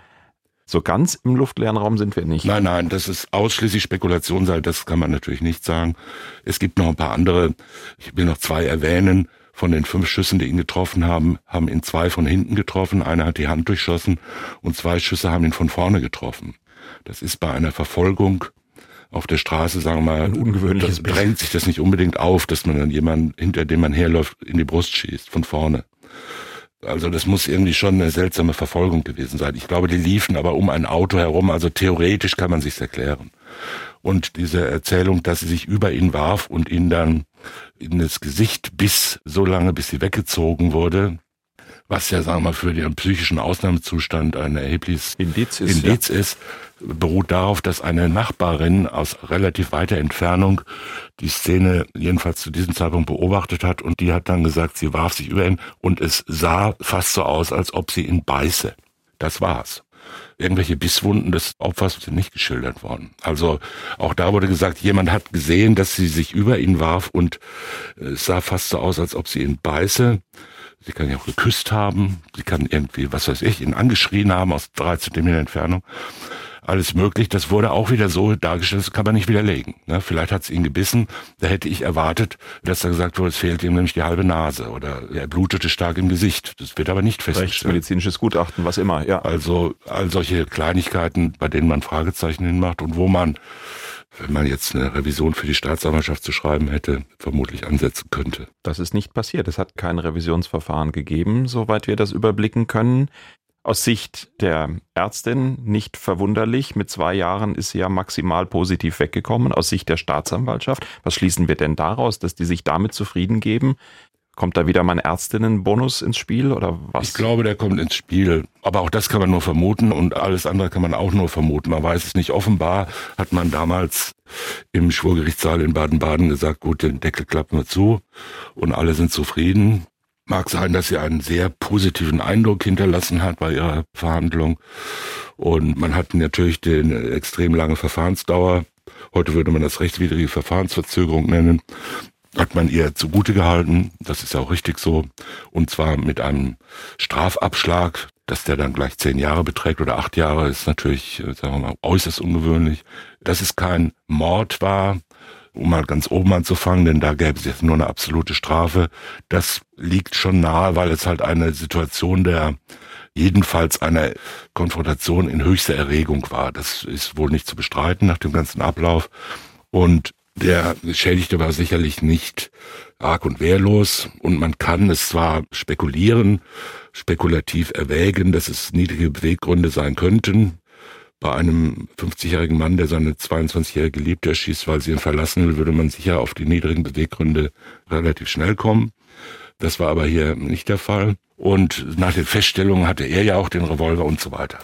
so ganz im luftleeren Raum sind wir nicht. Nein, das ist ausschließlich Spekulation sei, das kann man natürlich nicht sagen. Es gibt noch ein paar andere, ich will noch zwei erwähnen. Von den 5 Schüssen, die ihn getroffen haben, haben ihn 2 von hinten getroffen, einer hat die Hand durchschossen und 2 Schüsse haben ihn von vorne getroffen. Das ist bei einer Verfolgung auf der Straße, sagen wir mal, ein ungewöhnliches Bild. Drängt sich das nicht unbedingt auf, dass man dann jemanden, hinter dem man herläuft, in die Brust schießt, von vorne. Also das muss irgendwie schon eine seltsame Verfolgung gewesen sein. Ich glaube, die liefen aber um ein Auto herum, also theoretisch kann man sich's erklären. Und diese Erzählung, dass sie sich über ihn warf und ihn dann in das Gesicht biss, so lange, bis sie weggezogen wurde, was ja, sagen wir mal, für den psychischen Ausnahmezustand ein erhebliches Indiz ist, beruht darauf, dass eine Nachbarin aus relativ weiter Entfernung die Szene jedenfalls zu diesem Zeitpunkt beobachtet hat und die hat dann gesagt, sie warf sich über ihn und es sah fast so aus, als ob sie ihn beiße. Das war's. Irgendwelche Bisswunden des Opfers sind nicht geschildert worden. Also auch da wurde gesagt, jemand hat gesehen, dass sie sich über ihn warf und es sah fast so aus, als ob sie ihn beiße. Sie kann ihn auch geküsst haben, sie kann irgendwie, was weiß ich, ihn angeschrien haben aus 13 Meter Entfernung. Alles möglich, das wurde auch wieder so dargestellt, das kann man nicht widerlegen. Ne? Vielleicht hat es ihn gebissen, da hätte ich erwartet, dass da gesagt wurde, es fehlt ihm nämlich die halbe Nase oder er blutete stark im Gesicht. Das wird aber nicht festgestellt. Rechtsmedizinisches Gutachten, was immer, ja. Also all solche Kleinigkeiten, bei denen man Fragezeichen hinmacht und wo man, wenn man jetzt eine Revision für die Staatsanwaltschaft zu schreiben hätte, vermutlich ansetzen könnte. Das ist nicht passiert, es hat kein Revisionsverfahren gegeben, soweit wir das überblicken können. Aus Sicht der Ärztin nicht verwunderlich. Mit 2 Jahren ist sie ja maximal positiv weggekommen. Aus Sicht der Staatsanwaltschaft, was schließen wir denn daraus, dass die sich damit zufrieden geben? Kommt da wieder mein Ärztinnenbonus ins Spiel oder was? Ich glaube, der kommt ins Spiel. Aber auch das kann man nur vermuten und alles andere kann man auch nur vermuten. Man weiß es nicht. Offenbar hat man damals im Schwurgerichtssaal in Baden-Baden gesagt, gut, den Deckel klappen wir zu und alle sind zufrieden. Mag sein, dass sie einen sehr positiven Eindruck hinterlassen hat bei ihrer Verhandlung. Und man hat natürlich den extrem lange Verfahrensdauer, heute würde man das rechtswidrige Verfahrensverzögerung nennen, hat man ihr zugute gehalten, das ist ja auch richtig so. Und zwar mit einem Strafabschlag, dass der dann gleich 10 Jahre beträgt oder 8 Jahre, ist natürlich, sagen wir mal, äußerst ungewöhnlich. Dass es kein Mord war, um mal ganz oben anzufangen, denn da gäbe es jetzt nur eine absolute Strafe. Das liegt schon nahe, weil es halt eine Situation der jedenfalls einer Konfrontation in höchster Erregung war. Das ist wohl nicht zu bestreiten nach dem ganzen Ablauf. Und der Geschädigte war sicherlich nicht arg und wehrlos. Und man kann es zwar spekulativ erwägen, dass es niedrige Beweggründe sein könnten, bei einem 50-jährigen Mann, der seine 22-jährige Geliebte erschießt, weil sie ihn verlassen will, würde man sicher auf die niedrigen Beweggründe relativ schnell kommen. Das war aber hier nicht der Fall. Und nach den Feststellungen hatte er ja auch den Revolver und so weiter.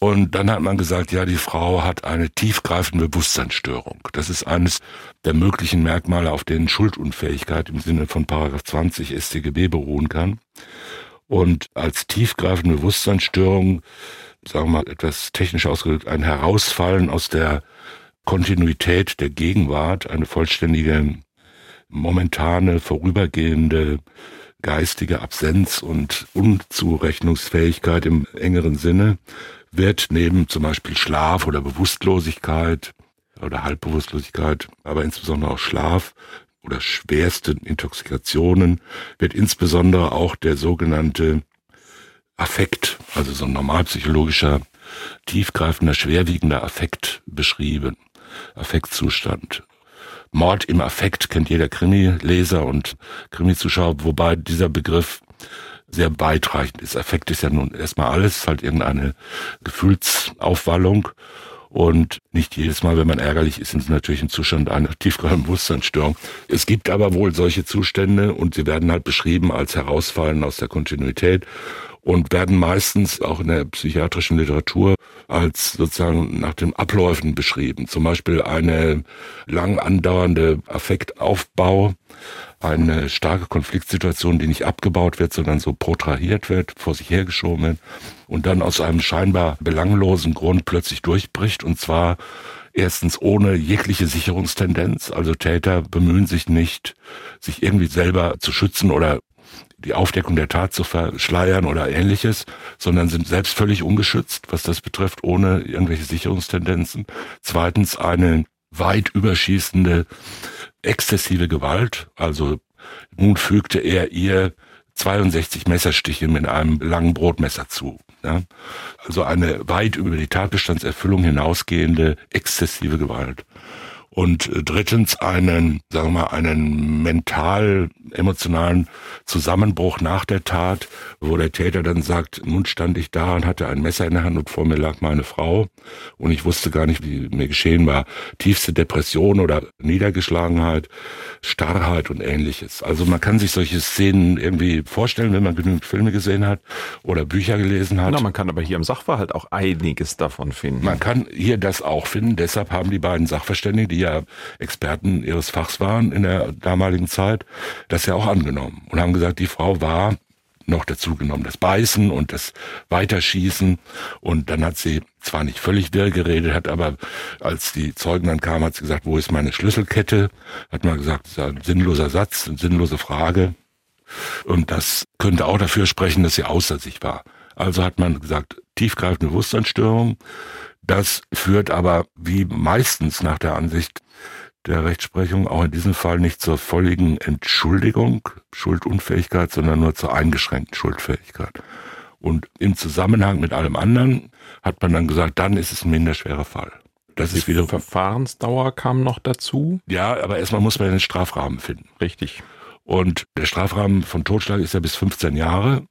Und dann hat man gesagt, ja, die Frau hat eine tiefgreifende Bewusstseinsstörung. Das ist eines der möglichen Merkmale, auf denen Schuldunfähigkeit im Sinne von Paragraph 20 StGB beruhen kann. Und als tiefgreifende Bewusstseinsstörung, sagen wir mal etwas technisch ausgedrückt, ein Herausfallen aus der Kontinuität der Gegenwart, eine vollständige, momentane, vorübergehende geistige Absenz und Unzurechnungsfähigkeit im engeren Sinne wird neben zum Beispiel Schlaf oder Bewusstlosigkeit oder Halbbewusstlosigkeit, aber insbesondere auch Schlaf oder schwersten Intoxikationen, wird insbesondere auch der sogenannte Affekt, also so ein normalpsychologischer, tiefgreifender, schwerwiegender Affekt beschrieben. Affektzustand. Mord im Affekt kennt jeder Krimi-Leser und Krimi-Zuschauer, wobei dieser Begriff sehr weitreichend ist. Affekt ist ja nun erstmal alles, halt irgendeine Gefühlsaufwallung. Und nicht jedes Mal, wenn man ärgerlich ist, ist es natürlich ein Zustand einer tiefgreifenden Bewusstseinsstörung. Es gibt aber wohl solche Zustände und sie werden halt beschrieben als Herausfallen aus der Kontinuität und werden meistens auch in der psychiatrischen Literatur als sozusagen nach den Abläufen beschrieben. Zum Beispiel eine lang andauernde Affektaufbau, eine starke Konfliktsituation, die nicht abgebaut wird, sondern so protrahiert wird, vor sich hergeschoben wird und dann aus einem scheinbar belanglosen Grund plötzlich durchbricht, und zwar erstens ohne jegliche Sicherungstendenz. Also Täter bemühen sich nicht, sich irgendwie selber zu schützen oder die Aufdeckung der Tat zu verschleiern oder Ähnliches, sondern sind selbst völlig ungeschützt, was das betrifft, ohne irgendwelche Sicherungstendenzen. Zweitens eine weit überschießende exzessive Gewalt, also nun fügte er ihr 62 Messerstiche mit einem langen Brotmesser zu. Ja? Also eine weit über die Tatbestandserfüllung hinausgehende exzessive Gewalt. Und drittens einen mental-emotionalen Zusammenbruch nach der Tat, wo der Täter dann sagt, nun stand ich da und hatte ein Messer in der Hand und vor mir lag meine Frau und ich wusste gar nicht, wie mir geschehen war. Tiefste Depression oder Niedergeschlagenheit, Starrheit und Ähnliches. Also man kann sich solche Szenen irgendwie vorstellen, wenn man genügend Filme gesehen hat oder Bücher gelesen hat. Na, man kann aber hier im Sachverhalt auch einiges davon finden. Man kann hier das auch finden, deshalb haben die beiden Sachverständigen, die ja Experten ihres Fachs waren in der damaligen Zeit, das ja auch angenommen und haben gesagt, die Frau war noch dazu genommen, das Beißen und das Weiterschießen, und dann hat sie zwar nicht völlig wirr geredet, hat aber, als die Zeugen dann kamen, hat sie gesagt, wo ist meine Schlüsselkette? Hat man gesagt, das ist ein sinnloser Satz, eine sinnlose Frage, und das könnte auch dafür sprechen, dass sie außer sich war. Also hat man gesagt, tiefgreifende Bewusstseinsstörung. Das führt aber, wie meistens nach der Ansicht der Rechtsprechung, auch in diesem Fall nicht zur völligen Entschuldigung, Schuldunfähigkeit, sondern nur zur eingeschränkten Schuldfähigkeit. Und im Zusammenhang mit allem anderen hat man dann gesagt, dann ist es ein minderschwerer Fall. Das ist wieder Verfahrensdauer kam noch dazu. Ja, aber erstmal muss man den Strafrahmen finden. Richtig. Und der Strafrahmen von Totschlag ist ja bis 15 Jahre.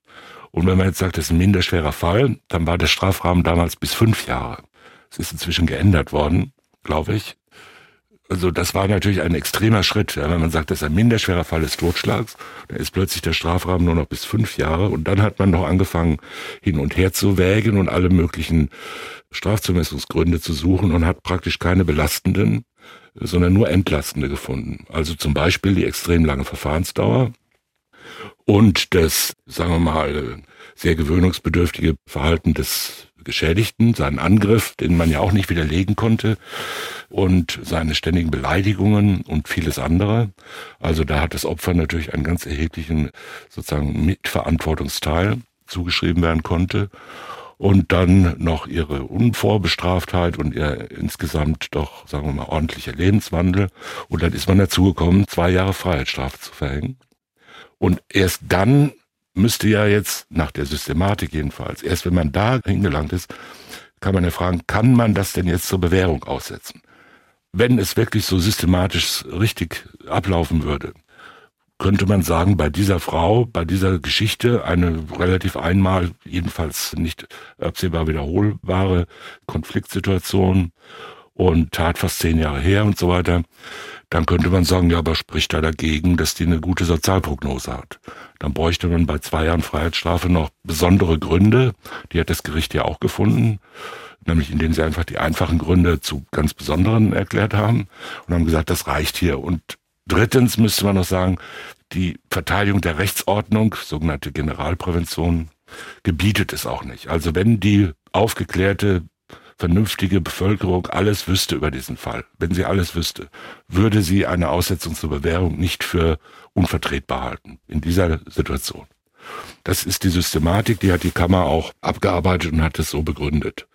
Und wenn man jetzt sagt, das ist ein minderschwerer Fall, dann war der Strafrahmen damals bis 5 Jahre. Es ist inzwischen geändert worden, glaube ich. Also das war natürlich ein extremer Schritt. Ja, wenn man sagt, das ist ein minderschwerer Fall des Totschlags, dann ist plötzlich der Strafrahmen nur noch bis 5 Jahre. Und dann hat man noch angefangen, hin und her zu wägen und alle möglichen Strafzumessungsgründe zu suchen und hat praktisch keine belastenden, sondern nur entlastende gefunden. Also zum Beispiel die extrem lange Verfahrensdauer und das, sagen wir mal, sehr gewöhnungsbedürftige Verhalten des Geschädigten, seinen Angriff, den man ja auch nicht widerlegen konnte, und seine ständigen Beleidigungen und vieles andere. Also da hat das Opfer natürlich einen ganz erheblichen sozusagen Mitverantwortungsteil, zugeschrieben werden konnte. Und dann noch ihre Unvorbestraftheit und ihr insgesamt doch, sagen wir mal, ordentlicher Lebenswandel. Und dann ist man dazu gekommen, 2 Jahre Freiheitsstrafe zu verhängen. Und erst dann müsste ja jetzt, nach der Systematik jedenfalls, erst wenn man da hingelangt ist, kann man ja fragen, kann man das denn jetzt zur Bewährung aussetzen? Wenn es wirklich so systematisch richtig ablaufen würde, könnte man sagen, bei dieser Frau, bei dieser Geschichte, eine relativ einmal, jedenfalls nicht absehbar wiederholbare Konfliktsituation und Tat fast 10 Jahre her und so weiter, dann könnte man sagen, ja, aber spricht da dagegen, dass die eine gute Sozialprognose hat. Dann bräuchte man bei 2 Jahren Freiheitsstrafe noch besondere Gründe. Die hat das Gericht ja auch gefunden, nämlich indem sie einfach die einfachen Gründe zu ganz besonderen erklärt haben und haben gesagt, das reicht hier. Und drittens müsste man noch sagen, die Verteidigung der Rechtsordnung, sogenannte Generalprävention, gebietet es auch nicht. Also wenn die aufgeklärte vernünftige Bevölkerung alles wüsste über diesen Fall, wenn sie alles wüsste, würde sie eine Aussetzung zur Bewährung nicht für unvertretbar halten in dieser Situation. Das ist die Systematik, die hat die Kammer auch abgearbeitet und hat es so begründet.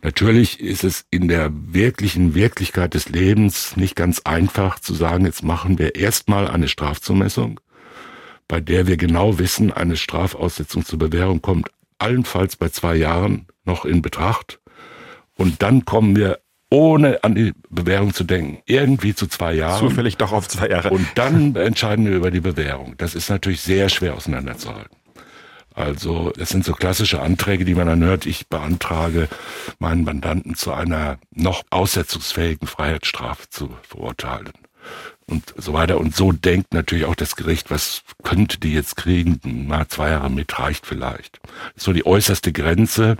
Natürlich ist es in der wirklichen Wirklichkeit des Lebens nicht ganz einfach zu sagen, jetzt machen wir erstmal eine Strafzumessung, bei der wir genau wissen, eine Strafaussetzung zur Bewährung kommt allenfalls bei 2 Jahren noch in Betracht. Und dann kommen wir, ohne an die Bewährung zu denken, irgendwie zu 2 Jahren. Zufällig doch auf 2 Jahre. Und dann entscheiden wir über die Bewährung. Das ist natürlich sehr schwer auseinanderzuhalten. Also das sind so klassische Anträge, die man dann hört. Ich beantrage, meinen Mandanten zu einer noch aussetzungsfähigen Freiheitsstrafe zu verurteilen. Und so weiter. Und so denkt natürlich auch das Gericht, was könnte die jetzt kriegen? Na, 2 Jahre mit reicht vielleicht. Das ist so die äußerste Grenze,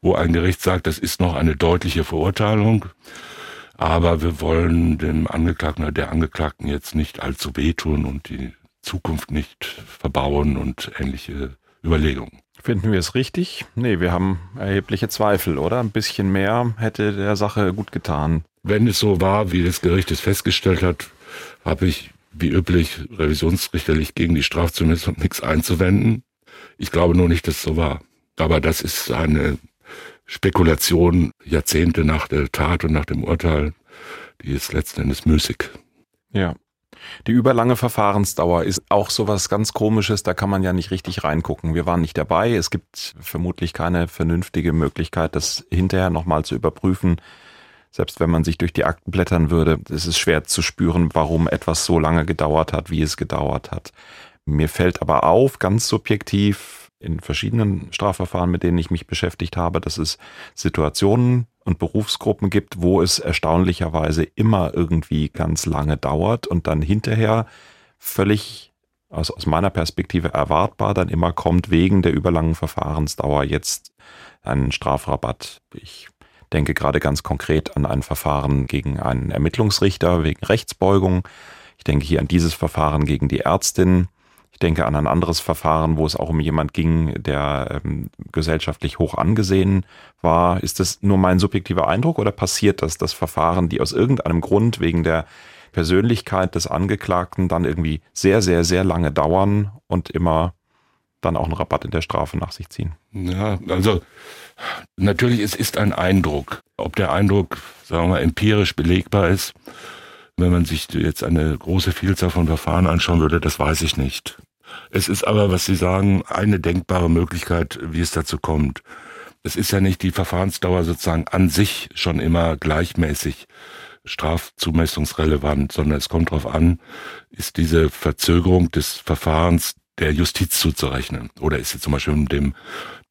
wo ein Gericht sagt, das ist noch eine deutliche Verurteilung. Aber wir wollen dem Angeklagten oder der Angeklagten jetzt nicht allzu wehtun und die Zukunft nicht verbauen und ähnliche Überlegungen. Finden wir es richtig? Nee, wir haben erhebliche Zweifel, oder? Ein bisschen mehr hätte der Sache gut getan. Wenn es so war, wie das Gericht es festgestellt hat, habe ich, wie üblich, revisionsrichterlich gegen die Strafzumessung nichts einzuwenden. Ich glaube nur nicht, dass es so war. Aber das ist eine Spekulation Jahrzehnte nach der Tat und nach dem Urteil, die ist letzten Endes müßig. Ja. Die überlange Verfahrensdauer ist auch sowas ganz Komisches, da kann man ja nicht richtig reingucken. Wir waren nicht dabei, es gibt vermutlich keine vernünftige Möglichkeit, das hinterher nochmal zu überprüfen. Selbst wenn man sich durch die Akten blättern würde, ist es schwer zu spüren, warum etwas so lange gedauert hat, wie es gedauert hat. Mir fällt aber auf, ganz subjektiv, in verschiedenen Strafverfahren, mit denen ich mich beschäftigt habe, dass es Situationen und Berufsgruppen gibt, wo es erstaunlicherweise immer irgendwie ganz lange dauert und dann hinterher völlig aus meiner Perspektive erwartbar dann immer kommt, wegen der überlangen Verfahrensdauer jetzt einen Strafrabatt. Ich denke gerade ganz konkret an ein Verfahren gegen einen Ermittlungsrichter wegen Rechtsbeugung. Ich denke hier an dieses Verfahren gegen die Ärztin. Ich denke an ein anderes Verfahren, wo es auch um jemand ging, der gesellschaftlich hoch angesehen war. Ist das nur mein subjektiver Eindruck oder passiert das, dass Verfahren, die aus irgendeinem Grund wegen der Persönlichkeit des Angeklagten dann irgendwie sehr, sehr, sehr lange dauern und immer dann auch einen Rabatt in der Strafe nach sich ziehen? Ja, also natürlich, es ist ein Eindruck. Ob der Eindruck, sagen wir mal, empirisch belegbar ist, wenn man sich jetzt eine große Vielzahl von Verfahren anschauen würde, das weiß ich nicht. Es ist aber, was Sie sagen, eine denkbare Möglichkeit, wie es dazu kommt. Es ist ja nicht die Verfahrensdauer sozusagen an sich schon immer gleichmäßig strafzumessungsrelevant, sondern es kommt darauf an, ist diese Verzögerung des Verfahrens der Justiz zuzurechnen oder ist sie zum Beispiel dem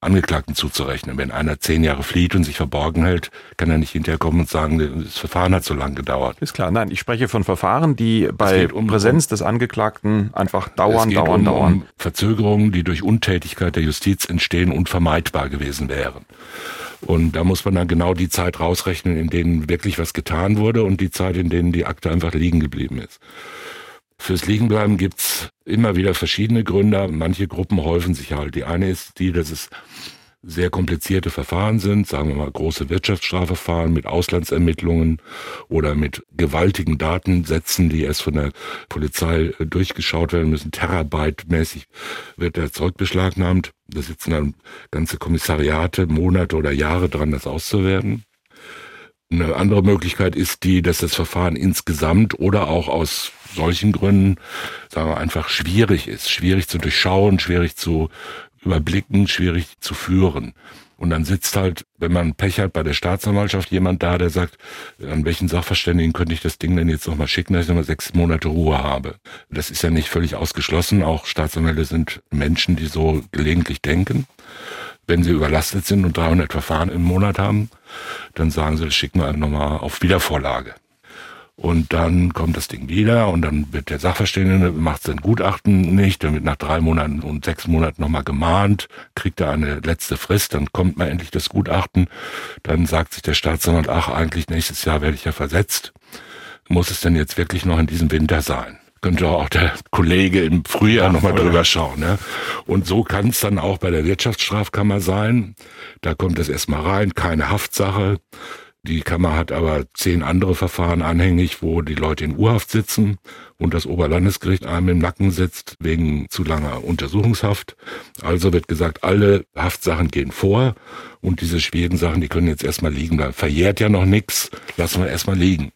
Angeklagten zuzurechnen. Wenn einer 10 Jahre flieht und sich verborgen hält, kann er nicht hinterherkommen und sagen, das Verfahren hat so lange gedauert. Ist klar, nein, ich spreche von Verfahren, die bei Präsenz des Angeklagten einfach dauern. Um Verzögerungen, die durch Untätigkeit der Justiz entstehen, unvermeidbar gewesen wären. Und da muss man dann genau die Zeit rausrechnen, in denen wirklich was getan wurde und die Zeit, in denen die Akte einfach liegen geblieben ist. Fürs Liegenbleiben gibt's immer wieder verschiedene Gründe. Manche Gruppen häufen sich halt. Die eine ist die, dass es sehr komplizierte Verfahren sind, sagen wir mal große Wirtschaftsstrafverfahren mit Auslandsermittlungen oder mit gewaltigen Datensätzen, die erst von der Polizei durchgeschaut werden müssen. Terabyte-mäßig wird da Zeug beschlagnahmt. Da sitzen dann ganze Kommissariate Monate oder Jahre dran, das auszuwerten. Eine andere Möglichkeit ist die, dass das Verfahren insgesamt oder auch aus solchen Gründen, sagen wir, einfach schwierig ist. Schwierig zu durchschauen, schwierig zu überblicken, schwierig zu führen. Und dann sitzt halt, wenn man Pech hat, bei der Staatsanwaltschaft jemand da, der sagt, an welchen Sachverständigen könnte ich das Ding denn jetzt nochmal schicken, dass ich nochmal 6 Monate Ruhe habe. Das ist ja nicht völlig ausgeschlossen. Auch Staatsanwälte sind Menschen, die so gelegentlich denken. Wenn sie überlastet sind und 300 Verfahren im Monat haben, dann sagen sie, das schicken wir nochmal auf Wiedervorlage. Und dann kommt das Ding wieder und dann wird der Sachverständige, macht sein Gutachten nicht, dann wird nach 3 Monaten und 6 Monaten nochmal gemahnt, kriegt er eine letzte Frist, dann kommt mal endlich das Gutachten, dann sagt sich der Staatsanwalt, ach, eigentlich nächstes Jahr werde ich ja versetzt. Muss es denn jetzt wirklich noch in diesem Winter sein? könnte auch der Kollege im Frühjahr nochmal drüber schauen. Ne? Und so kann es dann auch bei der Wirtschaftsstrafkammer sein. Da kommt das erstmal rein, keine Haftsache. Die Kammer hat aber 10 andere Verfahren anhängig, wo die Leute in U-Haft sitzen und das Oberlandesgericht einem im Nacken sitzt wegen zu langer Untersuchungshaft. Also wird gesagt, alle Haftsachen gehen vor und diese schweren Sachen, die können jetzt erstmal liegen bleiben. Verjährt ja noch nichts, lassen wir erstmal liegen.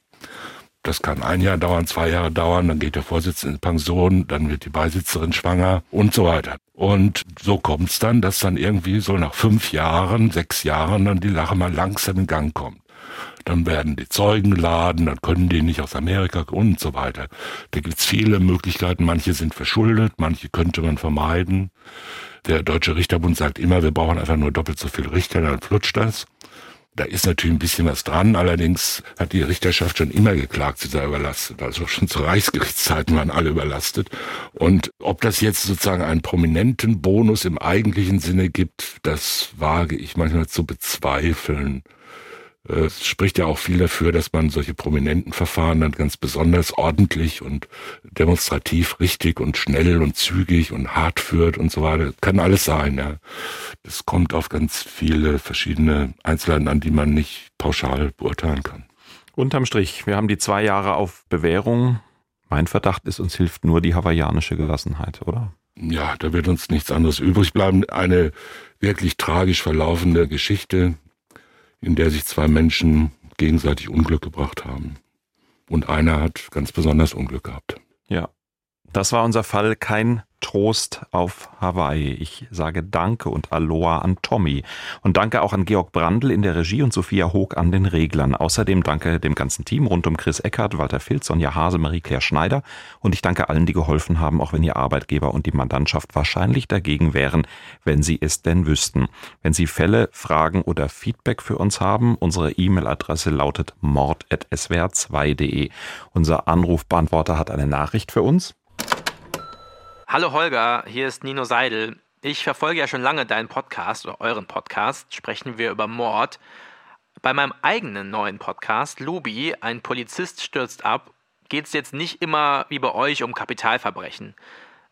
Das kann 1 Jahr dauern, 2 Jahre dauern, dann geht der Vorsitzende in Pension, dann wird die Beisitzerin schwanger und so weiter. Und so kommt's dann, dass dann irgendwie so nach 5 Jahren, 6 Jahren dann die Sache mal langsam in Gang kommt. Dann werden die Zeugen geladen, dann können die nicht aus Amerika und so weiter. Da gibt's viele Möglichkeiten, manche sind verschuldet, manche könnte man vermeiden. Der Deutsche Richterbund sagt immer, wir brauchen einfach nur doppelt so viele Richter, dann flutscht das. Da ist natürlich ein bisschen was dran, allerdings hat die Richterschaft schon immer geklagt, sie sei überlastet. Also schon zu Reichsgerichtszeiten waren alle überlastet. Und ob das jetzt sozusagen einen prominenten Bonus im eigentlichen Sinne gibt, das wage ich manchmal zu bezweifeln. Es spricht ja auch viel dafür, dass man solche prominenten Verfahren dann ganz besonders ordentlich und demonstrativ richtig und schnell und zügig und hart führt und so weiter. Kann alles sein, ja. Es kommt auf ganz viele verschiedene Einzelheiten an, die man nicht pauschal beurteilen kann. Unterm Strich, wir haben die 2 Jahre auf Bewährung. Mein Verdacht ist, uns hilft nur die hawaiianische Gelassenheit, oder? Ja, da wird uns nichts anderes übrig bleiben. Eine wirklich tragisch verlaufende Geschichte, in der sich 2 Menschen gegenseitig Unglück gebracht haben. Und einer hat ganz besonders Unglück gehabt. Ja, das war unser Fall. Kein Trost auf Hawaii. Ich sage Danke und Aloha an Tommy. Und danke auch an Georg Brandl in der Regie und Sophia Hoog an den Reglern. Außerdem danke dem ganzen Team rund um Chris Eckert, Walter Filz, Sonja Hase, Marie-Claire Schneider. Und ich danke allen, die geholfen haben, auch wenn ihr Arbeitgeber und die Mandantschaft wahrscheinlich dagegen wären, wenn sie es denn wüssten. Wenn Sie Fälle, Fragen oder Feedback für uns haben, unsere E-Mail-Adresse lautet mord@swr2.de. Unser Anrufbeantworter hat eine Nachricht für uns. Hallo Holger, hier ist Nino Seidel. Ich verfolge ja schon lange deinen Podcast oder euren Podcast, sprechen wir über Mord. Bei meinem eigenen neuen Podcast, Lubi, ein Polizist stürzt ab, geht es jetzt nicht immer wie bei euch um Kapitalverbrechen.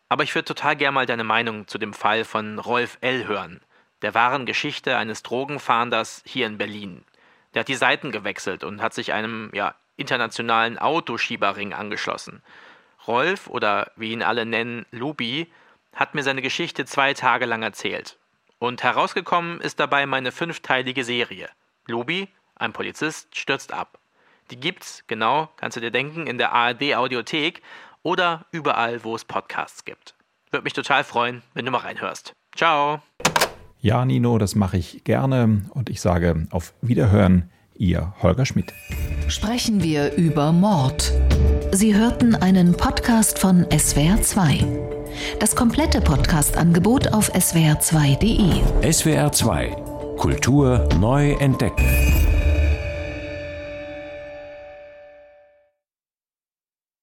Aber ich würde total gerne mal deine Meinung zu dem Fall von Rolf L. hören, der wahren Geschichte eines Drogenfahnders hier in Berlin. Der hat die Seiten gewechselt und hat sich einem internationalen Autoschieberring angeschlossen. Rolf, oder wie ihn alle nennen, Lubi, hat mir seine Geschichte 2 Tage lang erzählt. Und herausgekommen ist dabei meine 5-teilige Serie. Lubi, ein Polizist, stürzt ab. Die gibt's, genau, kannst du dir denken, in der ARD-Audiothek oder überall, wo es Podcasts gibt. Würde mich total freuen, wenn du mal reinhörst. Ciao! Ja, Nino, das mache ich gerne und ich sage auf Wiederhören, Ihr Holger Schmidt. Sprechen wir über Mord. Sie hörten einen Podcast von SWR2. Das komplette Podcast-Angebot auf swr2.de. SWR2 Kultur neu entdecken.